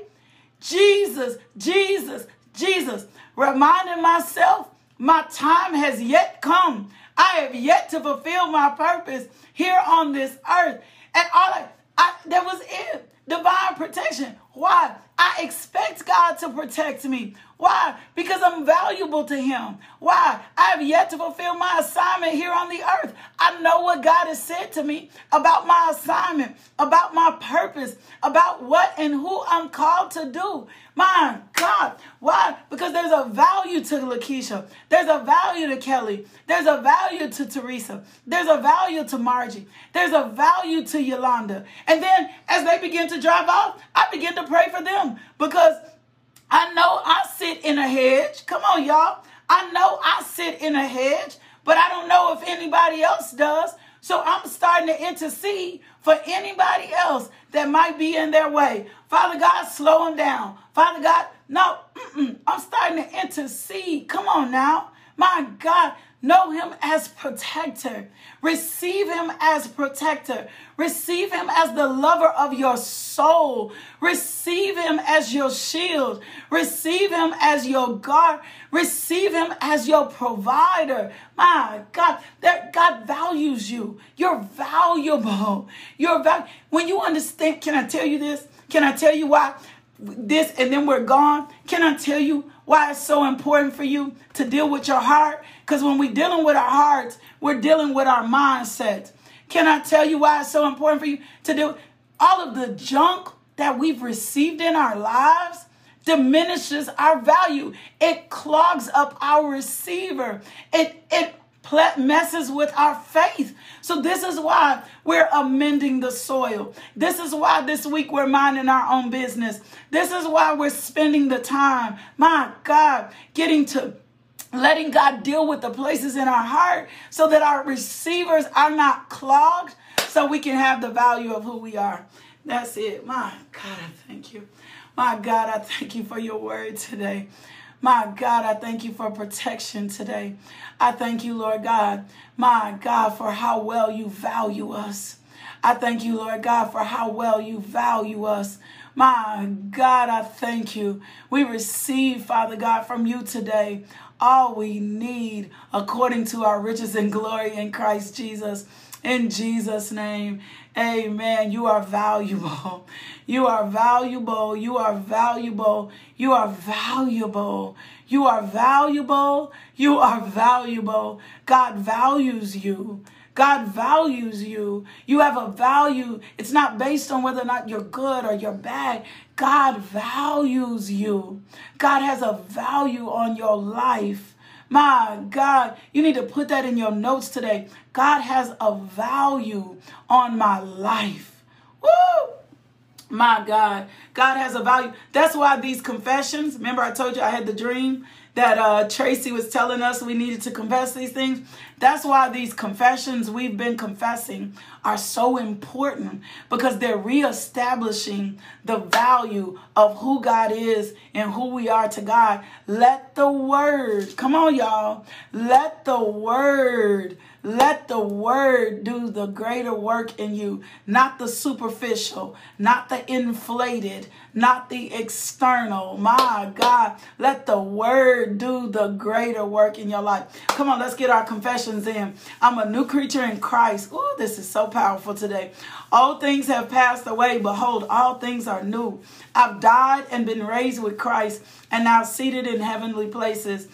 Jesus, Jesus, Jesus, reminding myself my time has yet come. I have yet to fulfill my purpose here on this earth. And all I, I that was it. Divine protection. Why? I expect God to protect me. Why? Because I'm valuable to him. Why? I have yet to fulfill my assignment here on the earth. I know what God has said to me about my assignment, about my purpose, about what and who I'm called to do. My God. Why? Because there's a value to Lakeisha. There's a value to Kelly. There's a value to Teresa. There's a value to Margie. There's a value to Yolanda. And then as they begin to drive off, I begin to pray for them because I know I sit in a hedge. Come on, y'all. I know I sit in a hedge, but I don't know if anybody else does. So I'm starting to intercede for anybody else that might be in their way. Father God, slow them down. Father God, no, mm-mm. I'm starting to intercede. Come on now. My God, Know him as protector. Receive him as protector. Receive him as the lover of your soul. Receive him as your shield. Receive him as your guard. Receive him as your provider. My God, that God values you. You're valuable. You're val- when you understand, can I tell you this? Can I tell you why this and then we're gone? Can I tell you why it's so important for you to deal with your heart? Because when we're dealing with our hearts, we're dealing with our mindset. Can I tell you why it's so important for you to deal with all of the junk that we've received in our lives? Diminishes our value. It clogs up our receiver. It it messes with our faith. So this is why we're amending the soil. This is why this week we're minding our own business. This is why we're spending the time, my God, getting to letting God deal with the places in our heart so that our receivers are not clogged, so we can have the value of who we are. That's it. My God, I thank you. My God, I thank you for your word today. My God, I thank you for protection today. I thank you, Lord God, my God, for how well you value us. I thank you, Lord God, for how well you value us. My God, I thank you. We receive, Father God, from you today all we need according to our riches and glory in Christ Jesus. In Jesus' name, amen. You are valuable. You are valuable. You are valuable. You are valuable. You are valuable. You are valuable. God values you. God values you. You have a value. It's not based on whether or not you're good or you're bad. God values you. God has a value on your life. My God, you need to put that in your notes today. God has a value on my life. Woo! My God, God has a value. That's why these confessions, remember I told you I had the dream that uh, Tracy was telling us we needed to confess these things. That's why these confessions we've been confessing are so important, because they're reestablishing the value of who God is and who we are to God. Let the word, come on y'all, let the word Let the word do the greater work in you, not the superficial, not the inflated, not the external. My God, let the word do the greater work in your life. Come on, let's get our confessions in. I'm a new creature in Christ. Ooh, this is so powerful today. All things have passed away. Behold, all things are new. I've died and been raised with Christ and now seated in heavenly places.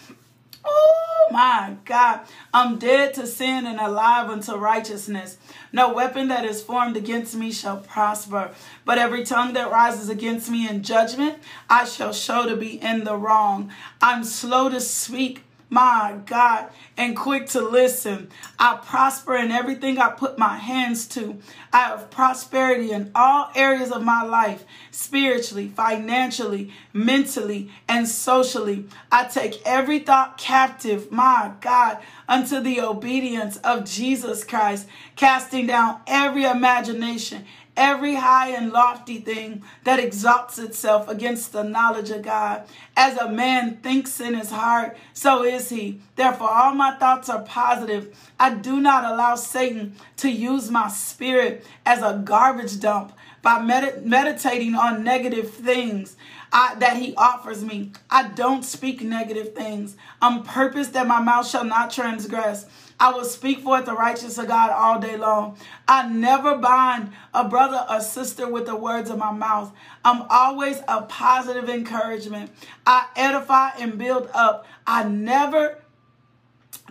Oh my God, I'm dead to sin and alive unto righteousness. No weapon that is formed against me shall prosper, but every tongue that rises against me in judgment, I shall show to be in the wrong. I'm slow to speak, my God, and quick to listen. I prosper in everything I put my hands to. I have prosperity in all areas of my life, spiritually, financially, mentally, and socially. I take every thought captive, my God, unto the obedience of Jesus Christ, casting down every imagination, every high and lofty thing that exalts itself against the knowledge of God. As a man thinks in his heart, so is he. Therefore, all my thoughts are positive. I do not allow Satan to use my spirit as a garbage dump by med- meditating on negative things I, that he offers me. I don't speak negative things. On purpose that my mouth shall not transgress. I will speak forth the righteousness of God all day long. I never bind a brother or sister with the words of my mouth. I'm always a positive encouragement. I edify and build up. I never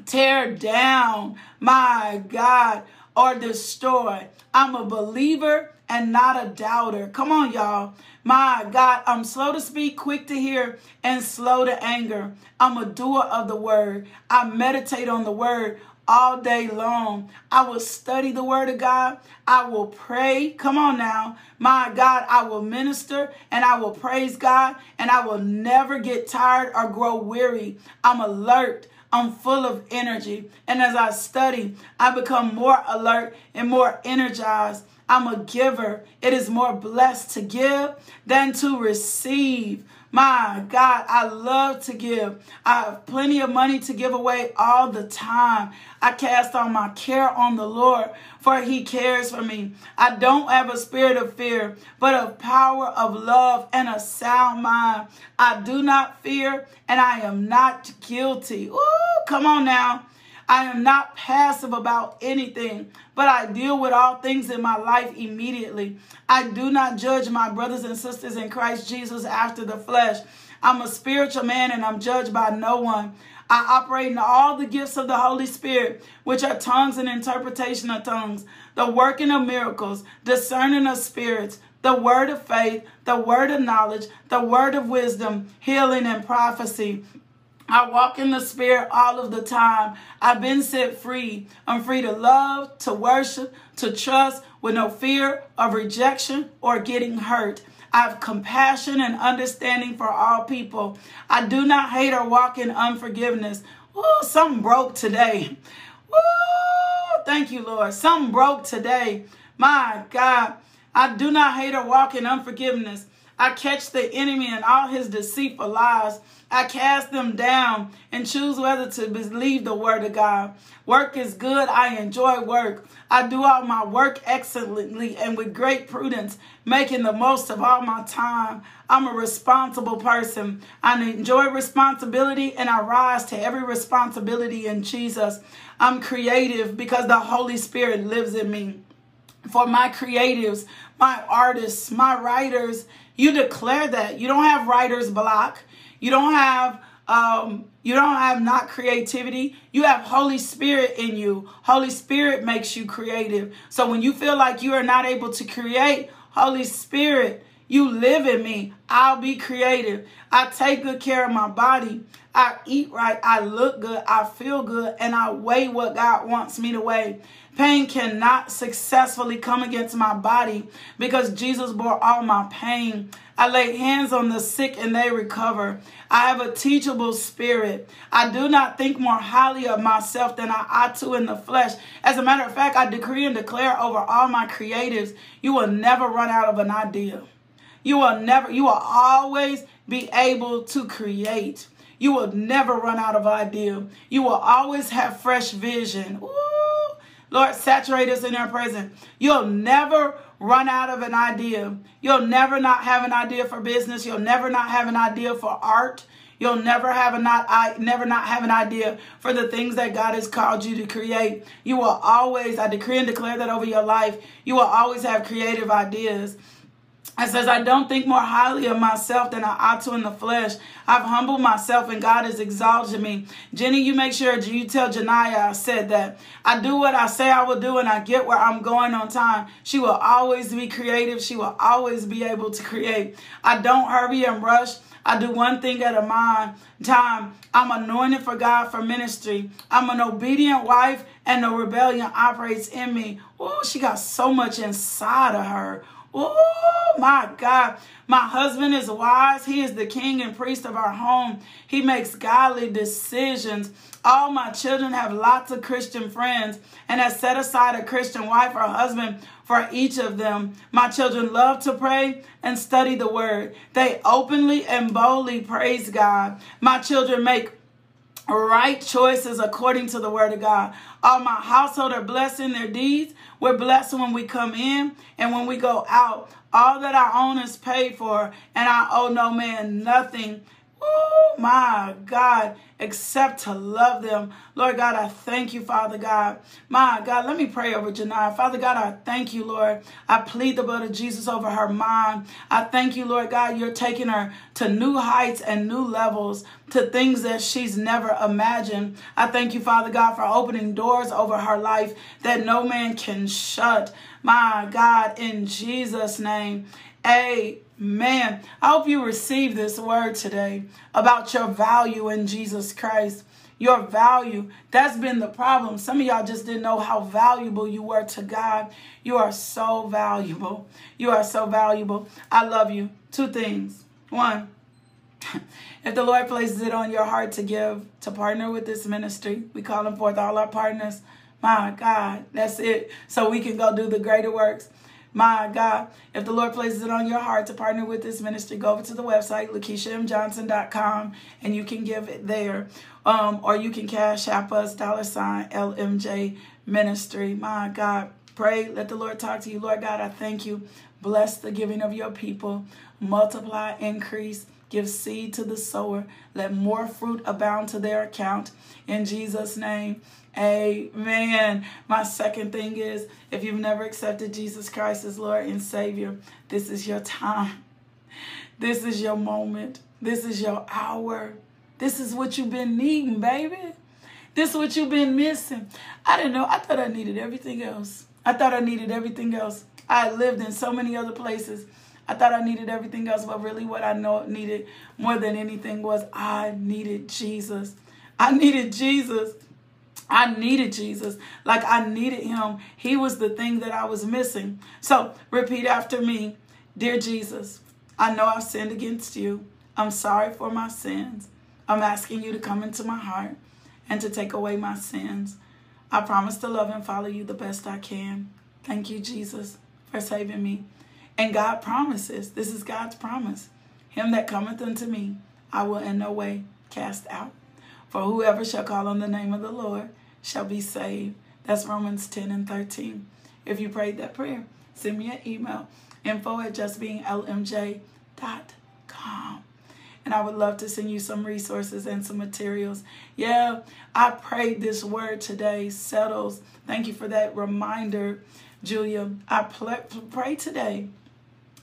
tear down, my God, or destroy. I'm a believer and not a doubter. Come on, y'all. My God, I'm slow to speak, quick to hear, and slow to anger. I'm a doer of the word. I meditate on the word all day long. I will study the word of God. I will pray. Come on now. My God, I will minister and I will praise God, and I will never get tired or grow weary. I'm alert. I'm full of energy. And as I study, I become more alert and more energized. I'm a giver. It is more blessed to give than to receive. My God, I love to give. I have plenty of money to give away all the time. I cast all my care on the Lord, for he cares for me. I don't have a spirit of fear, but of power, of love, and a sound mind. I do not fear, and I am not guilty. Ooh, come on now. I am not passive about anything, but I deal with all things in my life immediately. I do not judge my brothers and sisters in Christ Jesus after the flesh. I'm a spiritual man and I'm judged by no one. I operate in all the gifts of the Holy Spirit, which are tongues and interpretation of tongues, the working of miracles, discerning of spirits, the word of faith, the word of knowledge, the word of wisdom, healing and prophecy. I walk in the Spirit all of the time. I've been set free. I'm free to love, to worship, to trust with no fear of rejection or getting hurt. I have compassion and understanding for all people. I do not hate or walk in unforgiveness. Ooh, something broke today. Ooh, thank you, Lord. Something broke today. My God, I do not hate or walk in unforgiveness. I catch the enemy and all his deceitful lies. I cast them down and choose whether to believe the word of God. Work is good. I enjoy work. I do all my work excellently and with great prudence, making the most of all my time. I'm a responsible person. I enjoy responsibility and I rise to every responsibility in Jesus. I'm creative because the Holy Spirit lives in me. For my creatives, my artists, my writers, you declare that. You don't have writer's block. You don't have um, you don't have not creativity. You have Holy Spirit in you. Holy Spirit makes you creative. So when you feel like you are not able to create, Holy Spirit, you live in me. I'll be creative. I take good care of my body. I eat right. I look good. I feel good. And I weigh what God wants me to weigh. Pain cannot successfully come against my body because Jesus bore all my pain. I lay hands on the sick and they recover. I have a teachable spirit. I do not think more highly of myself than I ought to in the flesh. As a matter of fact, I decree and declare over all my creatives, you will never run out of an idea. You will never, you will always be able to create. You will never run out of idea. You will always have fresh vision. Ooh, Lord, saturate us in your presence. You'll never run out of an idea. You'll never not have an idea for business. You'll never not have an idea for art. You'll never have, a not, I, never not have an idea for the things that God has called you to create. You will always, I decree and declare that over your life, you will always have creative ideas. It says, I don't think more highly of myself than I ought to in the flesh. I've humbled myself and God has exalted me. Jenny, you make sure you tell Janiyah I said that. I do what I say I will do and I get where I'm going on time. She will always be creative. She will always be able to create. I don't hurry and rush. I do one thing at a time. I'm anointed for God for ministry. I'm an obedient wife and the rebellion operates in me. Oh, she got so much inside of her. Oh, my God. My husband is wise. He is the king and priest of our home. He makes godly decisions. All my children have lots of Christian friends and have set aside a Christian wife or husband for each of them. My children love to pray and study the word. They openly and boldly praise God. My children make right choices according to the word of God. All my household are blessed in their deeds. We're blessed when we come in and when we go out. All that I own is paid for, and I owe no man nothing. Oh, my God, except to love them. Lord God, I thank you, Father God. My God, let me pray over Janiyah. Father God, I thank you, Lord. I plead the blood of Jesus over her mind. I thank you, Lord God, you're taking her to new heights and new levels, to things that she's never imagined. I thank you, Father God, for opening doors over her life that no man can shut. My God, in Jesus' name, amen. Man, I hope you receive this word today about your value in Jesus Christ. Your value, that's been the problem. Some of y'all just didn't know how valuable you were to God. You are so valuable. You are so valuable. I love you. Two things. One, if the Lord places it on your heart to give, to partner with this ministry, we call them forth all our partners. My God, that's it. So we can go do the greater works. My God, if the Lord places it on your heart to partner with this ministry, go over to the website, Lakeisha M Johnson dot com, and you can give it there. Um, or you can cash app us, dollar sign, L M J Ministry. My God, pray. Let the Lord talk to you. Lord God, I thank you. Bless the giving of your people. Multiply, increase. Give seed to the sower. Let more fruit abound to their account. In Jesus' name, amen. My second thing is, if you've never accepted Jesus Christ as Lord and Savior, this is your time. This is your moment. This is your hour. This is what you've been needing, baby. This is what you've been missing. I didn't know. I thought I needed everything else. I thought I needed everything else. I lived in so many other places. I thought I needed everything else, but really what I know needed more than anything was I needed Jesus. I needed Jesus. I needed Jesus. Like I needed him. He was the thing that I was missing. So repeat after me. Dear Jesus, I know I've sinned against you. I'm sorry for my sins. I'm asking you to come into my heart and to take away my sins. I promise to love and follow you the best I can. Thank you, Jesus, for saving me. And God promises, this is God's promise, him that cometh unto me, I will in no way cast out. For whoever shall call on the name of the Lord shall be saved. That's Romans ten and thirteen. If you prayed that prayer, send me an email, info at just being L M J dot com. And I would love to send you some resources and some materials. Yeah, I prayed this word today, settles. Thank you for that reminder, Julia. I pray today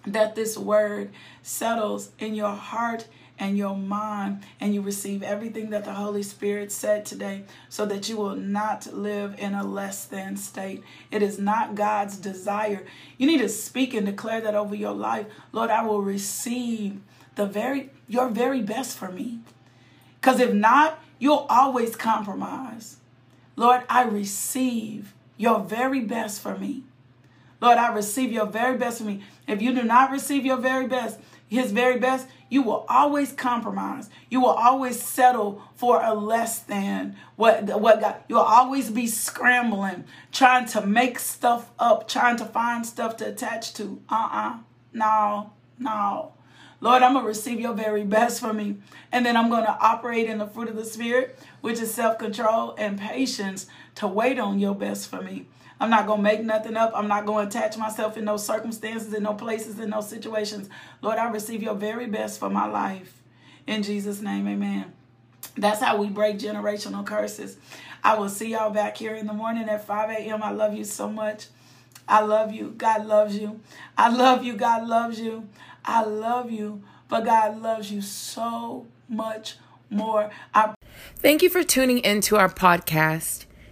that this word settles in your heart and your mind, and you receive everything that the Holy Spirit said today so that you will not live in a less than state. It is not God's desire. You need to speak and declare that over your life. Lord, I will receive the very your very best for me. Because if not, you'll always compromise. Lord, I receive your very best for me. Lord, I receive your very best for me. If you do not receive your very best, his very best, you will always compromise. You will always settle for a less than what, what God. You'll always be scrambling, trying to make stuff up, trying to find stuff to attach to. Uh-uh. No, no. Lord, I'm going to receive your very best for me. And then I'm going to operate in the fruit of the Spirit, which is self-control and patience to wait on your best for me. I'm not going to make nothing up. I'm not going to attach myself in no circumstances, in no places, in no situations. Lord, I receive your very best for my life. In Jesus' name, amen. That's how we break generational curses. I will see y'all back here in the morning at five a m I love you so much. I love you. God loves you. I love you. God loves you. I love you, but God loves you so much more. I- Thank you for tuning into our podcast.